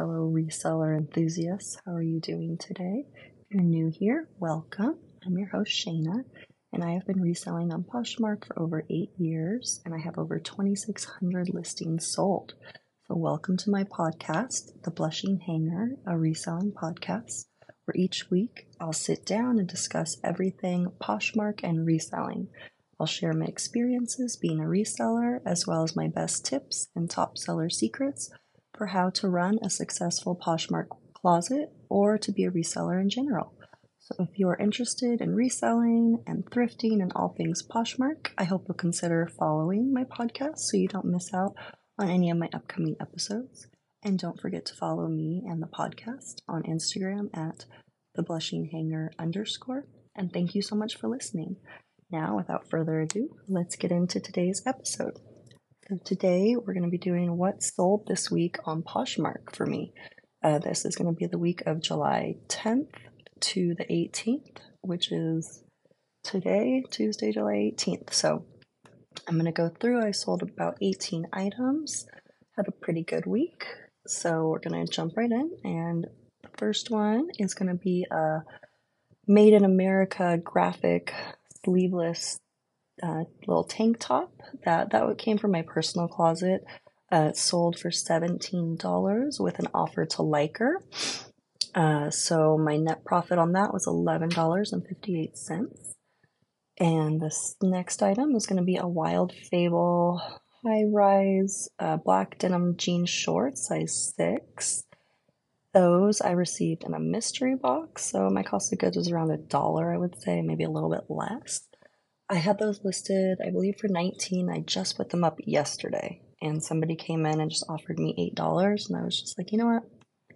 fellow reseller enthusiasts. How are you doing today? If you're new here, welcome. I'm your host, Shayna, and I have been reselling on Poshmark for over 8 years, and I have over 2,600 listings sold. So welcome to my podcast, The Blushing Hanger, a reselling podcast, where each week I'll sit down and discuss everything Poshmark and reselling. I'll share my experiences being a reseller, as well as my best tips and top seller secrets for how to run a successful Poshmark closet or to be a reseller in general. So if you are interested in reselling and thrifting and all things Poshmark, I hope you'll consider following my podcast so you don't miss out on any of my upcoming episodes. And don't forget to follow me and the podcast on Instagram at theblushinghanger_. And thank you so much for listening. Now, without further ado, let's get into today's episode. So today, we're going to be doing what sold this week on Poshmark for me. This is going to be the week of July 10th to the 18th, which is today, Tuesday, July 18th. So I'm going to go through. I sold about 18 items, had a pretty good week. So we're going to jump right in. And the first one is going to be a Made in America graphic sleeveless little tank top that came from my personal closet. It sold for $17 with an offer to like her. So my net profit on that was $11.58. And this next item is going to be a Wild Fable high-rise black denim jean shorts, size 6. Those I received in a mystery box, so my cost of goods was around $1, I would say, maybe a little bit less. I had those listed, I believe, for $19. I just put them up yesterday, and somebody came in and just offered me $8, and I was just like, you know what,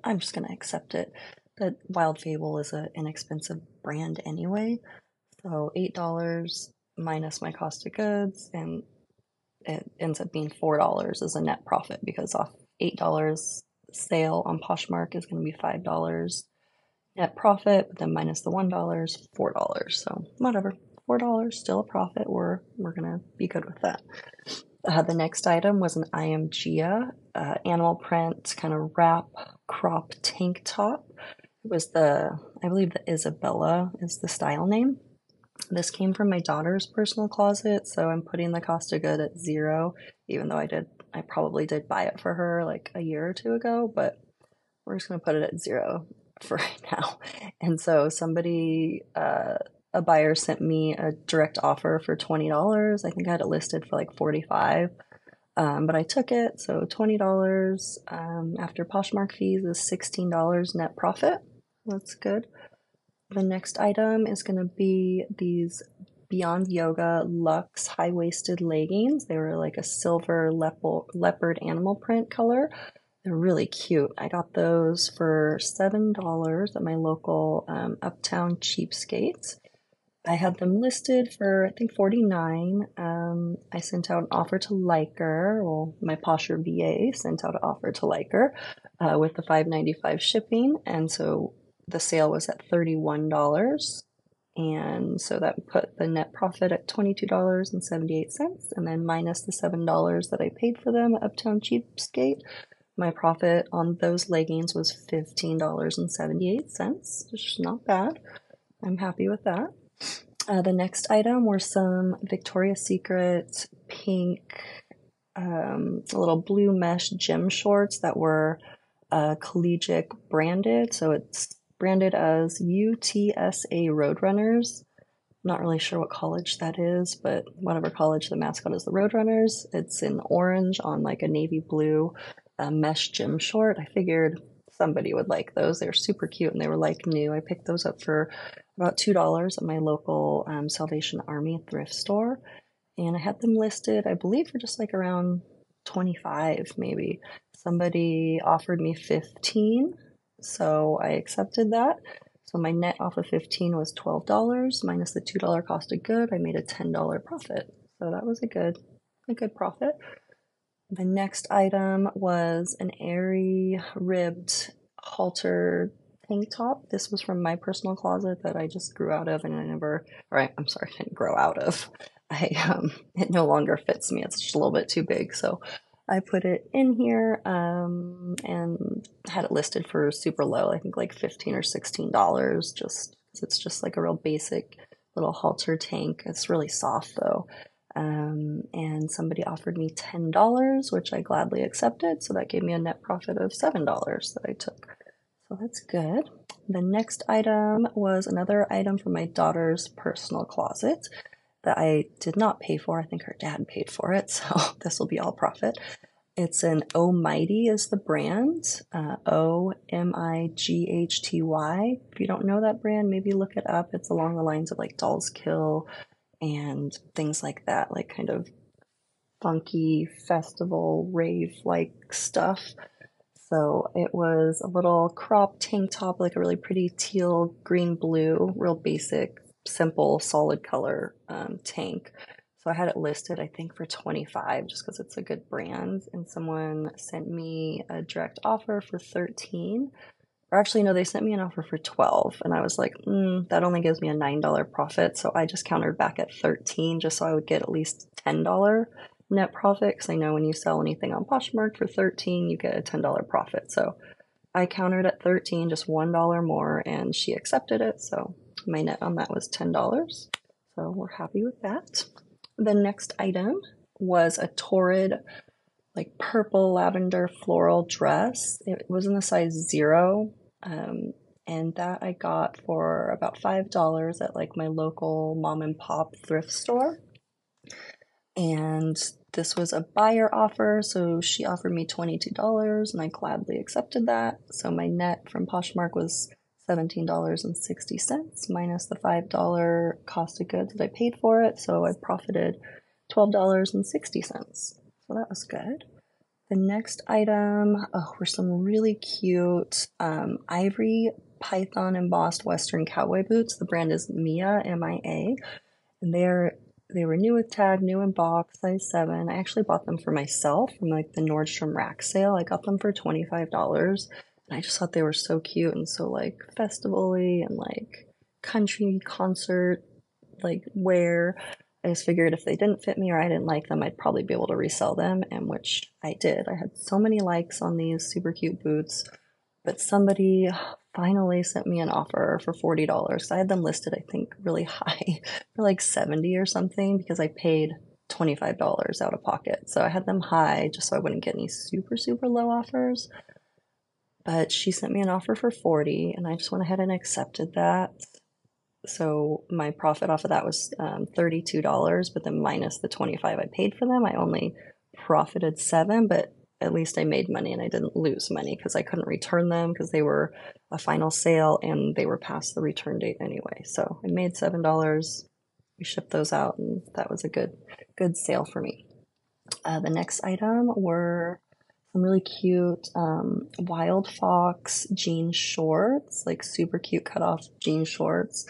I'm just going to accept it. But Wild Fable is an inexpensive brand anyway, so $8 minus my cost of goods, and it ends up being $4 as a net profit, because off $8 sale on Poshmark is going to be $5 net profit, but then minus the $1, $4. So whatever, $4 still a profit. We're gonna be good with that. The next item was an IMGA animal print kind of wrap crop tank top. It was I believe the Isabella is the style name. This came from my daughter's personal closet, so I'm putting the cost of good at $0, even though I probably did buy it for her like a year or two ago, but we're just going to put it at $0 for right now. And so somebody, a buyer sent me a direct offer for $20. I think I had it listed for like $45, but I took it. So $20 after Poshmark fees is $16 net profit. That's good. The next item is going to be these Beyond Yoga Luxe high-waisted leggings. They were like a silver leopard animal print color. They're really cute. I got those for $7 at my local Uptown Cheapskates. I had them listed for, I think, $49. I sent out an offer to like her. Well, my Posher VA sent out an offer to like her with the $5.95 shipping. And so the sale was at $31. And so that put the net profit at $22.78, and then minus the $7 that I paid for them at Uptown Cheapskate, my profit on those leggings was $15.78, which is not bad. I'm happy with that. The next item were some Victoria's Secret pink, little blue mesh gym shorts that were collegiate branded, so it's branded as UTSA Roadrunners. Not really sure what college that is, but whatever college, the mascot is the Roadrunners. It's in orange on like a navy blue mesh gym short. I figured somebody would like those. They're super cute and they were like new. I picked those up for about $2 at my local Salvation Army thrift store. And I had them listed, I believe, for just like around $25 maybe. Somebody offered me $15. So I accepted that. So my net off of $15 was $12 minus the $2 cost of good. I made a $10 profit. So that was a good profit. The next item was an Aerie ribbed halter tank top. This was from my personal closet that I just grew out of, and I didn't grow out of. It no longer fits me. It's just a little bit too big. So I put it in here and had it listed for super low, I think like $15 or $16, just it's just like a real basic little halter tank. It's really soft though. And somebody offered me $10, which I gladly accepted. So that gave me a net profit of $7 that I took. So that's good. The next item was another item from my daughter's personal closet that I did not pay for. I think her dad paid for it, so this will be all profit. It's an O-Mighty is the brand, O-M-I-G-H-T-Y. If you don't know that brand, maybe look it up. It's along the lines of like Dolls Kill and things like that, like kind of funky festival rave-like stuff. So it was a little crop tank top, like a really pretty teal, green, blue, real basic, simple, solid color tank. So I had it listed, I think, for $25, just because it's a good brand. And someone sent me a direct offer for $13. Or actually, no, they sent me an offer for $12. And I was like, that only gives me a $9 profit. So I just countered back at $13, just so I would get at least $10 net profit. Because I know when you sell anything on Poshmark for $13, you get a $10 profit. So I countered at $13, just $1 more, and she accepted it. So my net on that was $10. So we're happy with that. The next item was a Torrid, like purple lavender floral dress. It was in the size 0. And that I got for about $5 at like my local mom and pop thrift store. And this was a buyer offer. So she offered me $22 and I gladly accepted that. So my net from Poshmark was $17.60 minus the $5 cost of goods that I paid for it. So I profited $12.60. So that was good. The next item were some really cute ivory python embossed Western cowboy boots. The brand is Mia, M-I-A. And they were new with tag, new in box, size 7. I actually bought them for myself from like the Nordstrom Rack sale. I got them for $25. I just thought they were so cute and so like festival-y and like country concert like wear. I just figured if they didn't fit me or I didn't like them, I'd probably be able to resell them, and which I did. I had so many likes on these super cute boots, but somebody finally sent me an offer for $40. I had them listed, I think, really high for like $70 or something because I paid $25 out of pocket. So I had them high just so I wouldn't get any super, super low offers. But she sent me an offer for $40, and I just went ahead and accepted that. So my profit off of that was $32, but then minus the $25 I paid for them, I only profited $7, but at least I made money and I didn't lose money because I couldn't return them because they were a final sale and they were past the return date anyway. So I made $7. We shipped those out, and that was a good sale for me. The next item were some really cute Wildfox jean shorts, like super cute cutoff jean shorts.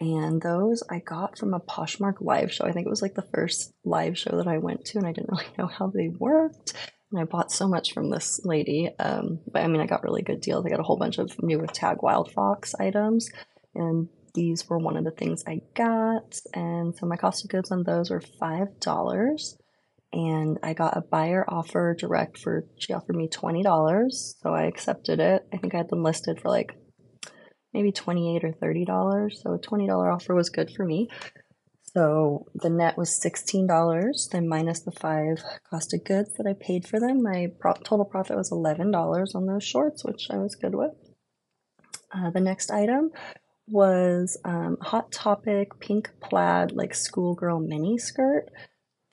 And those I got from a Poshmark live show. I think it was like the first live show that I went to, and I didn't really know how they worked. And I bought so much from this lady. But I mean, I got really good deals. I got a whole bunch of new with tag Wildfox items. And these were one of the things I got. And so my cost of goods on those were $5. And I got a buyer offer direct for, she offered me $20, so I accepted it. I think I had them listed for like maybe $28 or $30, so a $20 offer was good for me. So the net was $16, then minus the $5 cost of goods that I paid for them. My total profit was $11 on those shorts, which I was good with. The next item was Hot Topic pink plaid, like schoolgirl mini skirt.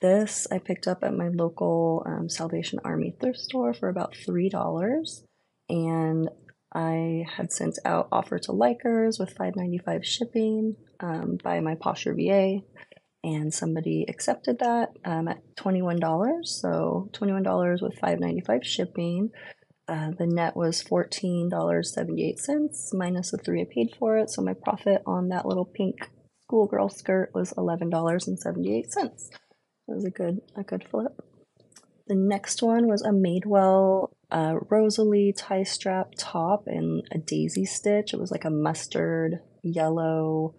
This I picked up at my local Salvation Army thrift store for about $3, and I had sent out offer to likers with $5.95 shipping by my Posher VA, and somebody accepted that at $21, so $21 with $5.95 shipping. The net was $14.78 minus the $3 I paid for it, so my profit on that little pink schoolgirl skirt was $11.78. It was a good flip. The next one was a Madewell Rosalie tie strap top and a daisy stitch. It was like a mustard yellow,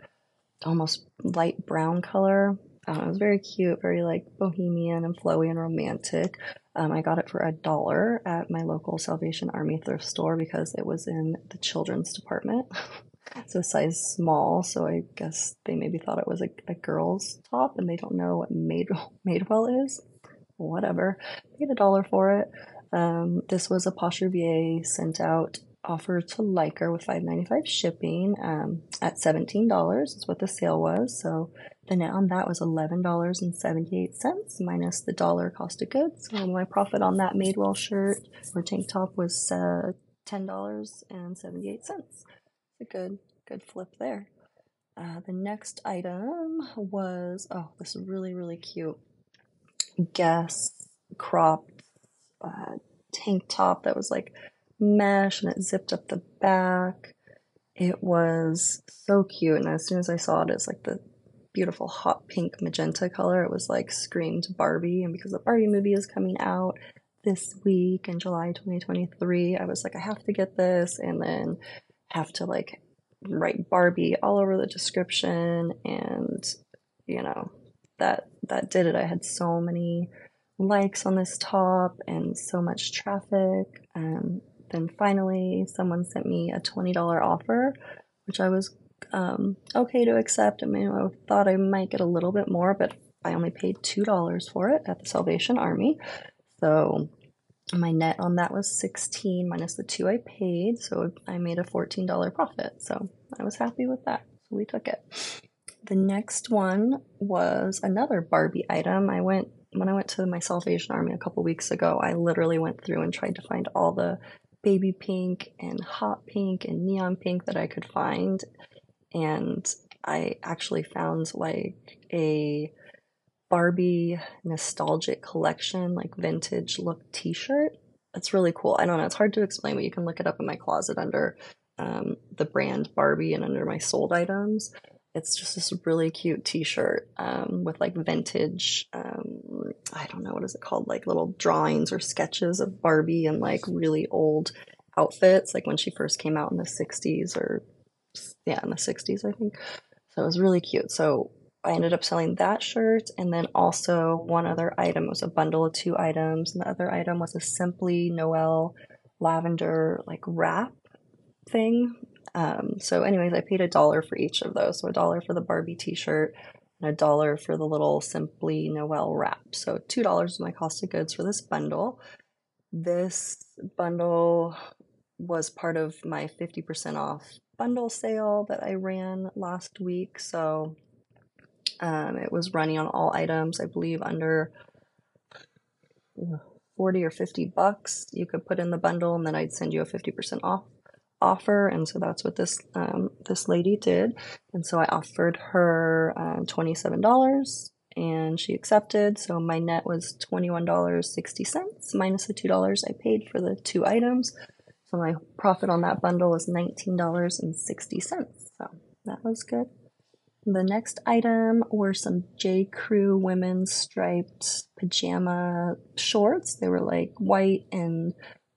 almost light brown color. It was very cute, very like bohemian and flowy and romantic. I got it for $1 at my local Salvation Army thrift store because it was in the children's department. So size small, so I guess they maybe thought it was a girl's top and they don't know what Madewell is. Whatever. Paid $1 for it. This was a Posher VA sent out offer to Liker with $5.95 shipping at $17 is what the sale was. So the net on that was $11.78 minus the $1 cost of goods. So my profit on that Madewell shirt or tank top was $10.78. A good flip there. The next item was, oh, this really, really cute Guess cropped tank top that was like mesh and it zipped up the back. It was so cute, and as soon as I saw it, it's like the beautiful hot pink magenta color. It was like screamed Barbie, and because the Barbie movie is coming out this week in July 2023, I was like, I have to get this, and then have to like write Barbie all over the description, and you know, that did it. I had so many likes on this top and so much traffic. Then finally someone sent me a $20 offer, which I was okay to accept. I mean, I thought I might get a little bit more, but I only paid $2 for it at the Salvation Army. So my net on that was 16 minus the 2 I paid, so I made a $14 profit. So I was happy with that. So we took it. The next one was another Barbie item. When I went to my Salvation Army a couple weeks ago, I literally went through and tried to find all the baby pink and hot pink and neon pink that I could find. And I actually found like a Barbie nostalgic collection, like vintage look t-shirt. It's really cool. I don't know, it's hard to explain, but you can look it up in my closet under the brand Barbie and under my sold items. It's just this really cute t-shirt with like vintage, I don't know, what is it called? Like little drawings or sketches of Barbie and like really old outfits, like when she first came out in the 60s in the 60s, I think. So it was really cute. So I ended up selling that shirt, and then also one other item. It was a bundle of 2 items, and the other item was a Simply Noelle lavender like wrap thing. So anyways, I paid $1 for each of those. So $1 for the Barbie t-shirt and $1 for the little Simply Noelle wrap. So $2 was my cost of goods for this bundle. This bundle was part of my 50% off bundle sale that I ran last week. So it was running on all items, I believe, under $40 or $50. You could put in the bundle, and then I'd send you a 50% off offer. And so that's what this this lady did. And so I offered her $27, and she accepted. So my net was $21.60 minus the $2 I paid for the 2 items. So my profit on that bundle was $19.60. So that was good. The next item were some J.Crew women's striped pajama shorts. They were like white and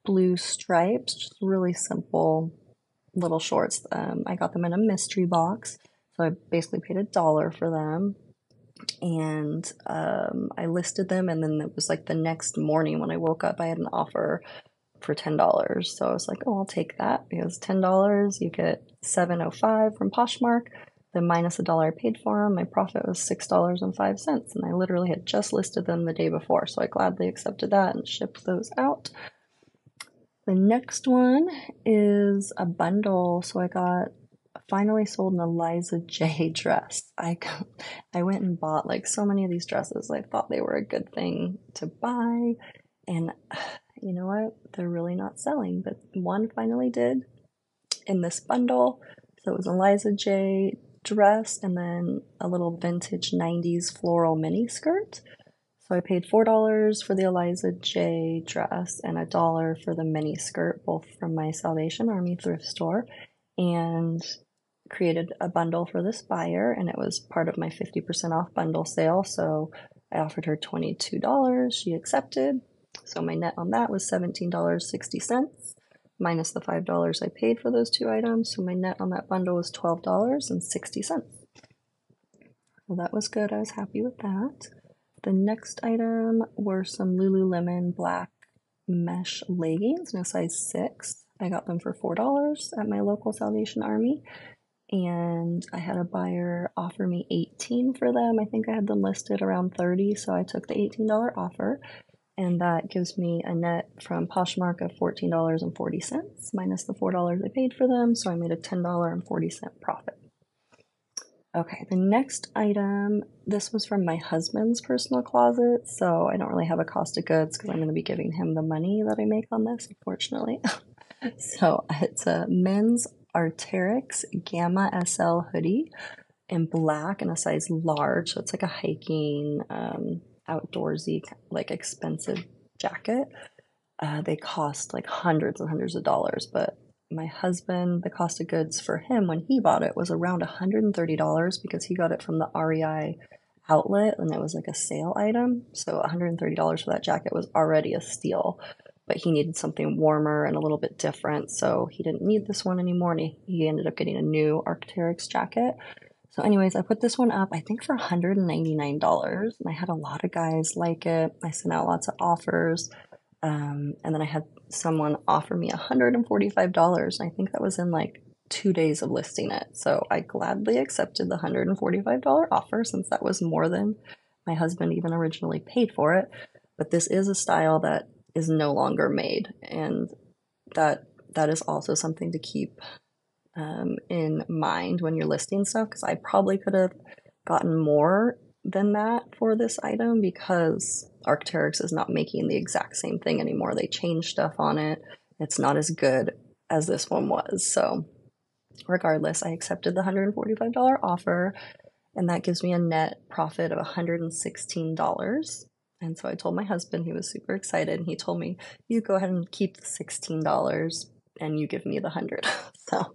blue stripes, just really simple little shorts. I got them in a mystery box, so I basically paid $1 for them. And I listed them, and then it was like the next morning when I woke up, I had an offer for $10. So I was like, oh, I'll take that, because $10, you get $7.05 from Poshmark. Then minus the $1 I paid for them, my profit was $6.05, and I literally had just listed them the day before, so I gladly accepted that and shipped those out. The next one is a bundle, so I got finally sold an Eliza J dress. I went and bought like so many of these dresses. I thought they were a good thing to buy, and you know what? They're really not selling, but one finally did in this bundle. So it was an Eliza J dress and then a little vintage 90s floral mini skirt. So I paid $4 for the Eliza J dress and $1 for the mini skirt, both from my Salvation Army thrift store, and created a bundle for this buyer, and it was part of my 50% off bundle sale. So I offered her $22. She accepted. So my net on that was $17.60 minus the $5 I paid for those 2 items. So my net on that bundle was $12.60. Well, that was good. I was happy with that. The next item were some Lululemon black mesh leggings in a size 6. I got them for $4 at my local Salvation Army, and I had a buyer offer me $18 for them. I think I had them listed around $30, so I took the $18 offer, and that gives me a net from Poshmark of $14.40 minus the $4 I paid for them, so I made a $10.40 profit. Okay, the next item, this was from my husband's personal closet, so I don't really have a cost of goods because I'm going to be giving him the money that I make on this, unfortunately. So it's a men's Arc'teryx Gamma SL hoodie in black and a size large, so it's like a hiking, outdoorsy, like expensive jacket. They cost like hundreds and hundreds of dollars, but my husband, the cost of goods for him when he bought it was around $130 because he got it from the REI outlet and it was like a sale item. So $130 for that jacket was already a steal, but he needed something warmer and a little bit different. So he didn't need this one anymore and he ended up getting a new Arc'teryx jacket. So anyways, I put this one up, I think for $199, and I had a lot of guys like it. I sent out lots of offers. And then I had someone offer me $145, and I think that was in like 2 days of listing it. So I gladly accepted the $145 offer since that was more than my husband even originally paid for it. But this is a style that is no longer made, and that is also something to keep in mind when you're listing stuff, because I probably could have gotten more than that for this item because Arc'teryx is not making the exact same thing anymore. They changed stuff on it. It's not as good as this one was. So regardless, I accepted the $145 offer, and that gives me a net profit of $116. And so I told my husband, he was super excited, and he told me, you go ahead and keep the $16 and you give me the $100. So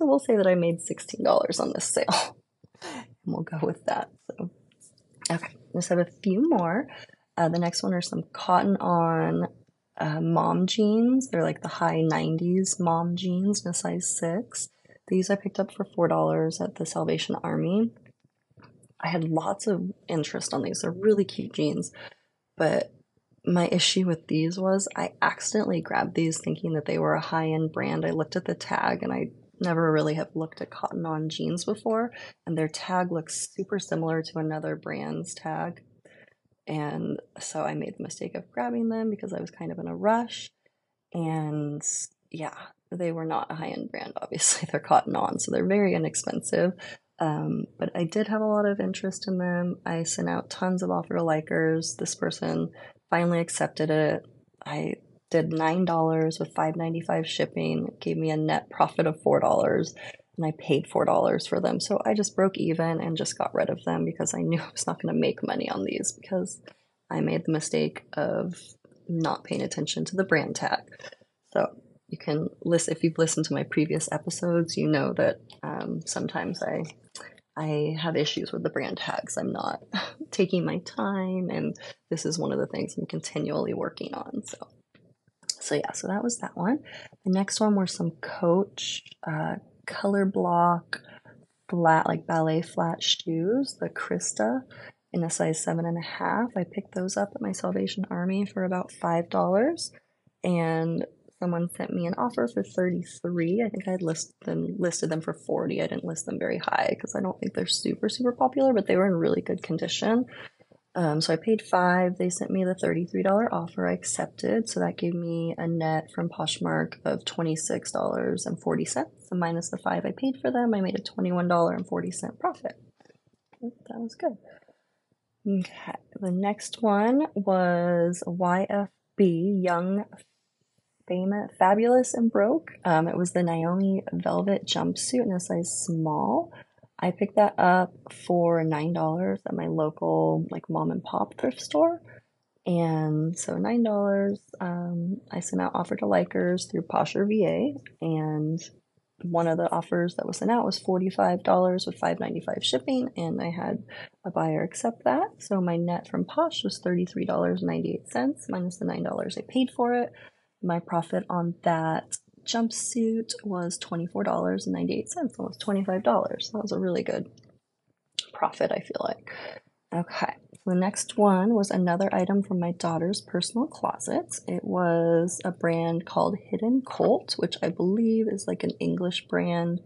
we'll say that I made $16 on this sale, and we'll go with that. So okay, let's have a few more. The next one are some Cotton On mom jeans. They're like the high 90s mom jeans in a size 6. These I picked up for $4 at the Salvation Army. I had lots of interest on these. They're really cute jeans, but my issue with these was I accidentally grabbed these thinking that they were a high-end brand. I looked at the tag, and I never really have looked at Cotton On jeans before, and their tag looks super similar to another brand's tag. And so I made the mistake of grabbing them because I was kind of in a rush. And yeah, they were not a high-end brand, obviously. They're Cotton On, so they're very inexpensive. But I did have a lot of interest in them. I sent out tons of offer to likers. This person finally accepted it. I did $9 with $5.95 shipping. It gave me a net profit of $4, and I paid $4 for them. So I just broke even and just got rid of them because I knew I was not going to make money on these because I made the mistake of not paying attention to the brand tag. So you can listen, if you've listened to my previous episodes, you know that sometimes I have issues with the brand tags. I'm not taking my time, and this is one of the things I'm continually working on. So yeah, so that was that one. The next one were some Coach color block flat, like ballet flat shoes, the Krista in a size 7.5. I picked those up at my Salvation Army for about $5, and someone sent me an offer for $33. I think I had listed them for $40. I didn't list them very high because I don't think they're super popular, but they were in really good condition. So I paid $5. They sent me the $33 offer. I accepted, so that gave me a net from Poshmark of $26.40. So minus the $5 I paid for them, I made a $21.40 profit. That was good. Okay, the next one was YFB, Young Famous, Fabulous, and Broke. It was the Naomi velvet jumpsuit in a size small. I picked that up for $9 at my local like mom and pop thrift store. And so $9, I sent out offer to likers through Posher VA, and one of the offers that was sent out was $45 with $5.95 shipping, and I had a buyer accept that. So my net from Posh was $33.98 minus the $9 I paid for it. My profit on that jumpsuit was $24.98, almost $25. That was a really good profit, I feel like. Okay, so the next one was another item from my daughter's personal closet. It was a brand called Hidden Colt, which I believe is like an English brand,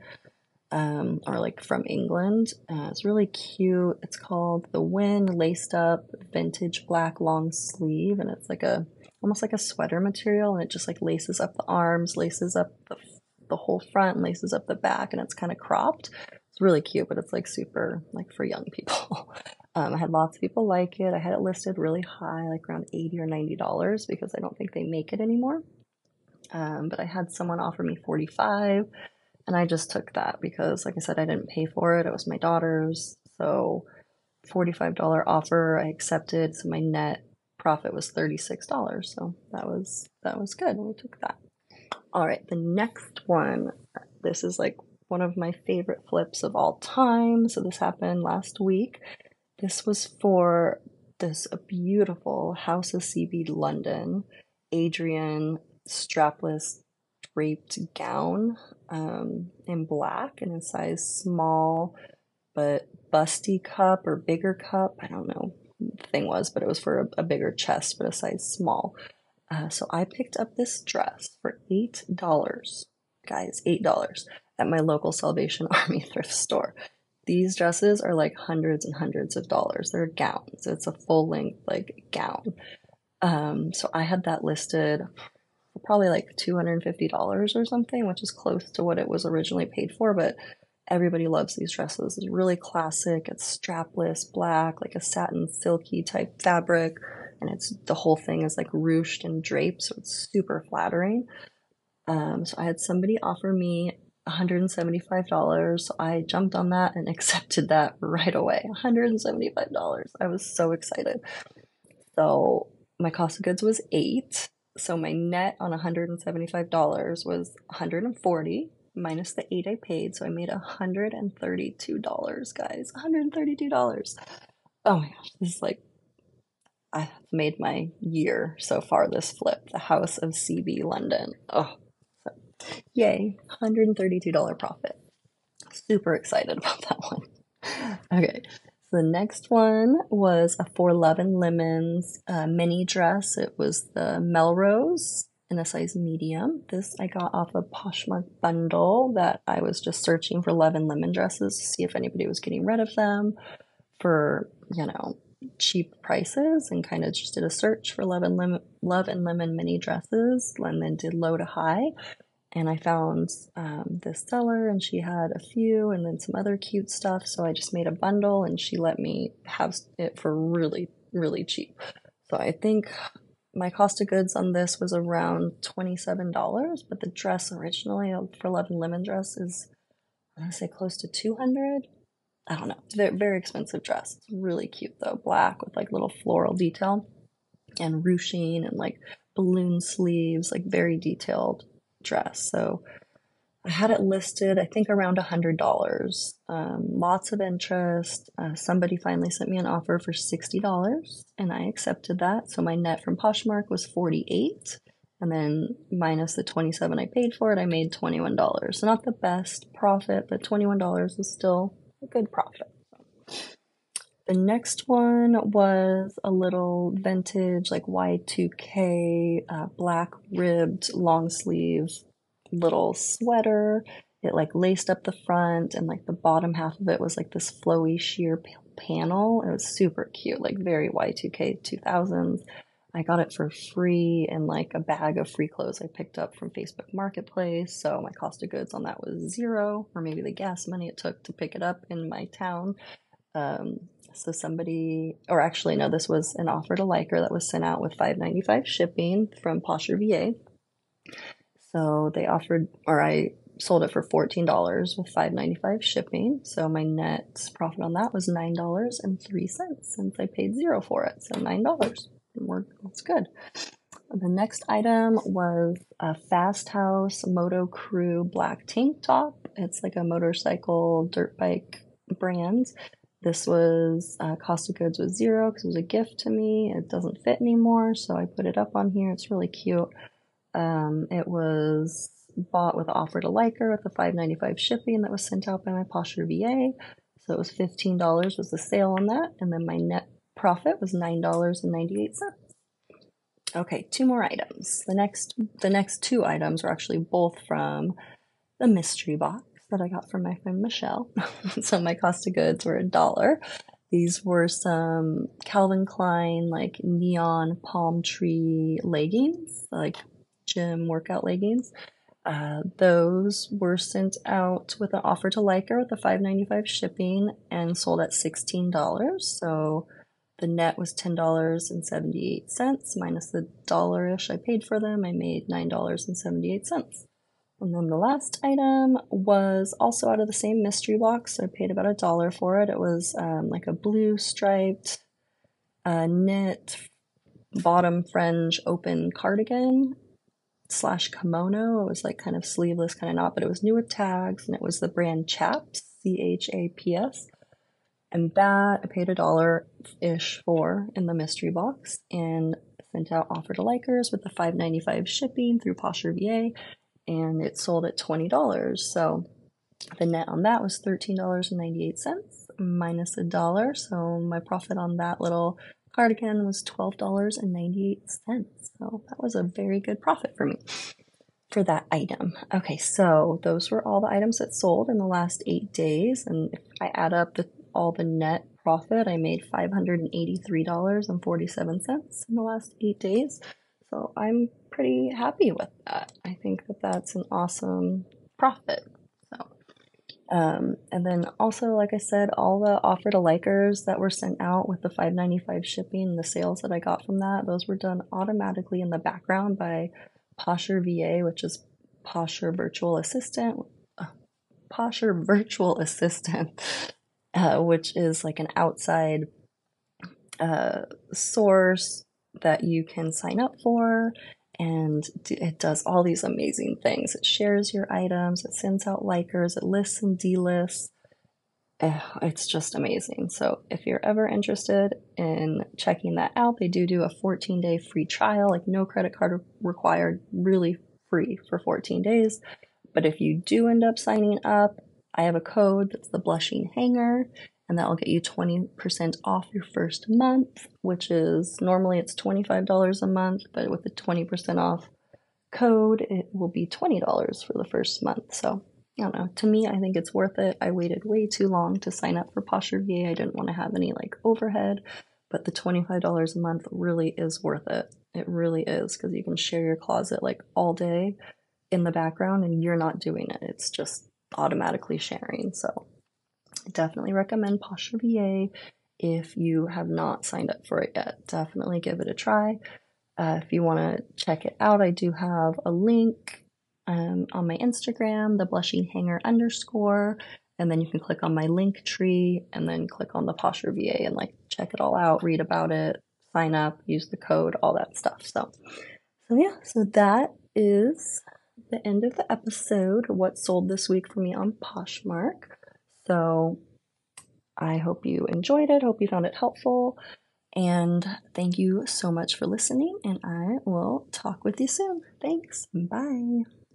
or like from England. It's really cute. It's called the Win Laced Up Vintage Black Long Sleeve, and it's like a almost like a sweater material, and it just like laces up the arms, laces up the whole front, laces up the back, and it's kind of cropped. It's really cute, but it's like super like for young people. I had lots of people like it. I had it listed really high, like around $80 or $90, because I don't think they make it anymore. But I had someone offer me $45, and I just took that because, like I said, I didn't pay for it. It was my daughter's, so $45 offer I accepted. So my net profit was $36, so that was good. We took that. All right, the next one. This is like one of my favorite flips of all time. So this happened last week. This was for this beautiful House of CB London Adrian strapless draped gown in black and in size small, but busty cup or bigger cup. I don't know what the thing was, but it was for a bigger chest, but a size small. So I picked up this dress for $8, guys, $8 at my local Salvation Army thrift store. These dresses are like hundreds and hundreds of dollars. They're gowns. It's a full length like gown. So I had that listed for probably like $250 or something, which is close to what it was originally paid for, but everybody loves these dresses. It's really classic. It's strapless black, like a satin silky type fabric. And it's the whole thing is like ruched and draped, so it's super flattering. So I had somebody offer me $175, so I jumped on that and accepted that right away. $175. I was so excited. So my cost of goods was $8. So my net on $175 was $140 minus the $8 I paid. So I made $132, guys. $132. Oh my gosh, this is like I've made my year so far. This flip, the House of CB London. Oh. Yay, $132 profit. Super excited about that one. Okay, so the next one was a For Love and Lemons mini dress. It was the Melrose in a size medium. This I got off a Poshmark bundle that I was just searching for Love and Lemon dresses to see if anybody was getting rid of them for, you know, cheap prices, and kind of just did a search for Love and Lemon mini dresses, and then did low to high. And I found this seller, and she had a few and then some other cute stuff. So I just made a bundle, and she let me have it for really, really cheap. So I think my cost of goods on this was around $27, but the dress originally for Love and Lemon dress is, I want to say, close to $200. I don't know. It's a very expensive dress. It's really cute though. Black with like little floral detail and ruching and like balloon sleeves, like very detailed dress. So I had it listed, I think around $100. Lots of interest. Somebody finally sent me an offer for $60 and I accepted that. So my net from Poshmark was $48, and then minus the $27 I paid for it, I made $21. So not the best profit, but $21 was still a good profit. The next one was a little vintage, like Y2K, black ribbed long sleeve little sweater. It like laced up the front, and like the bottom half of it was like this flowy sheer panel. It was super cute, like very Y2K 2000s. I got it for free in like a bag of free clothes I picked up from Facebook Marketplace. So my cost of goods on that was $0, or maybe the gas money it took to pick it up in my town. So somebody, or actually no, this was an offer to Liker that was sent out with $5.95 shipping from Posher VA. So they offered, or I sold it for $14 with $5.95 shipping. So my net profit on that was $9.03 since I paid $0 for it. So $9. That's good. The next item was a Fast House Moto Crew black tank top. It's like a motorcycle dirt bike brand. This was cost of goods was $0 because it was a gift to me. It doesn't fit anymore, so I put it up on here. It's really cute. It was bought with offer to Liker with the $5.95 shipping that was sent out by my Posher VA. So it was $15 was the sale on that. And then my net profit was $9.98. Okay, two more items. The next two items are actually both from the mystery box that I got from my friend Michelle. So my cost of goods were $1. These were some Calvin Klein, like neon palm tree leggings, like gym workout leggings. Those were sent out with an offer to Liker with a $5.95 shipping and sold at $16. So the net was $10.78 minus the dollar-ish I paid for them. I made $9.78. And then the last item was also out of the same mystery box. So I paid about $1 for it. It was like a blue striped knit bottom fringe open cardigan slash kimono. It was like kind of sleeveless, kind of not, but it was new with tags, and it was the brand Chaps, C-H-A-P-S. And that I paid $1-ish for in the mystery box, and sent out offer to Likers with the $5.95 shipping through Posher VA. And it sold at $20. So the net on that was $13.98 minus $1. So my profit on that little cardigan was $12.98. So that was a very good profit for me for that item. Okay, so those were all the items that sold in the last 8 days. And if I add up all the net profit, I made $583.47 in the last 8 days. So I'm pretty happy with that. I think that that's an awesome profit. So, and then also, like I said, all the offer to Likers that were sent out with the $5.95 shipping and the sales that I got from that, those were done automatically in the background by Posher VA, which is Posher Virtual Assistant. Posher Virtual Assistant, which is like an outside source that you can sign up for, and it does all these amazing things. It shares your items, it sends out Likers, it lists and delists. It's just amazing. So if you're ever interested in checking that out, they do a 14-day free trial, like no credit card required, really free for 14 days. But if you do end up signing up, I have a code that's The Blushing Hanger, and that'll get you 20% off your first month, which is normally it's $25 a month, but with the 20% off code, it will be $20 for the first month. So I don't know. To me, I think it's worth it. I waited way too long to sign up for Posher VA. I didn't want to have any like overhead, but the $25 a month really is worth it. It really is, because you can share your closet like all day in the background, and you're not doing it. It's just automatically sharing. So I definitely recommend Posher VA if you have not signed up for it yet. Definitely give it a try. If you want to check it out, I do have a link on my Instagram, theblushinghanger_, and then you can click on my link tree and then click on the Posher VA and like check it all out, read about it, sign up, use the code, all that stuff. So yeah, so that is the end of the episode. What sold this week for me on Poshmark. So I hope you enjoyed it. Hope you found it helpful. And thank you so much for listening. And I will talk with you soon. Thanks. Bye.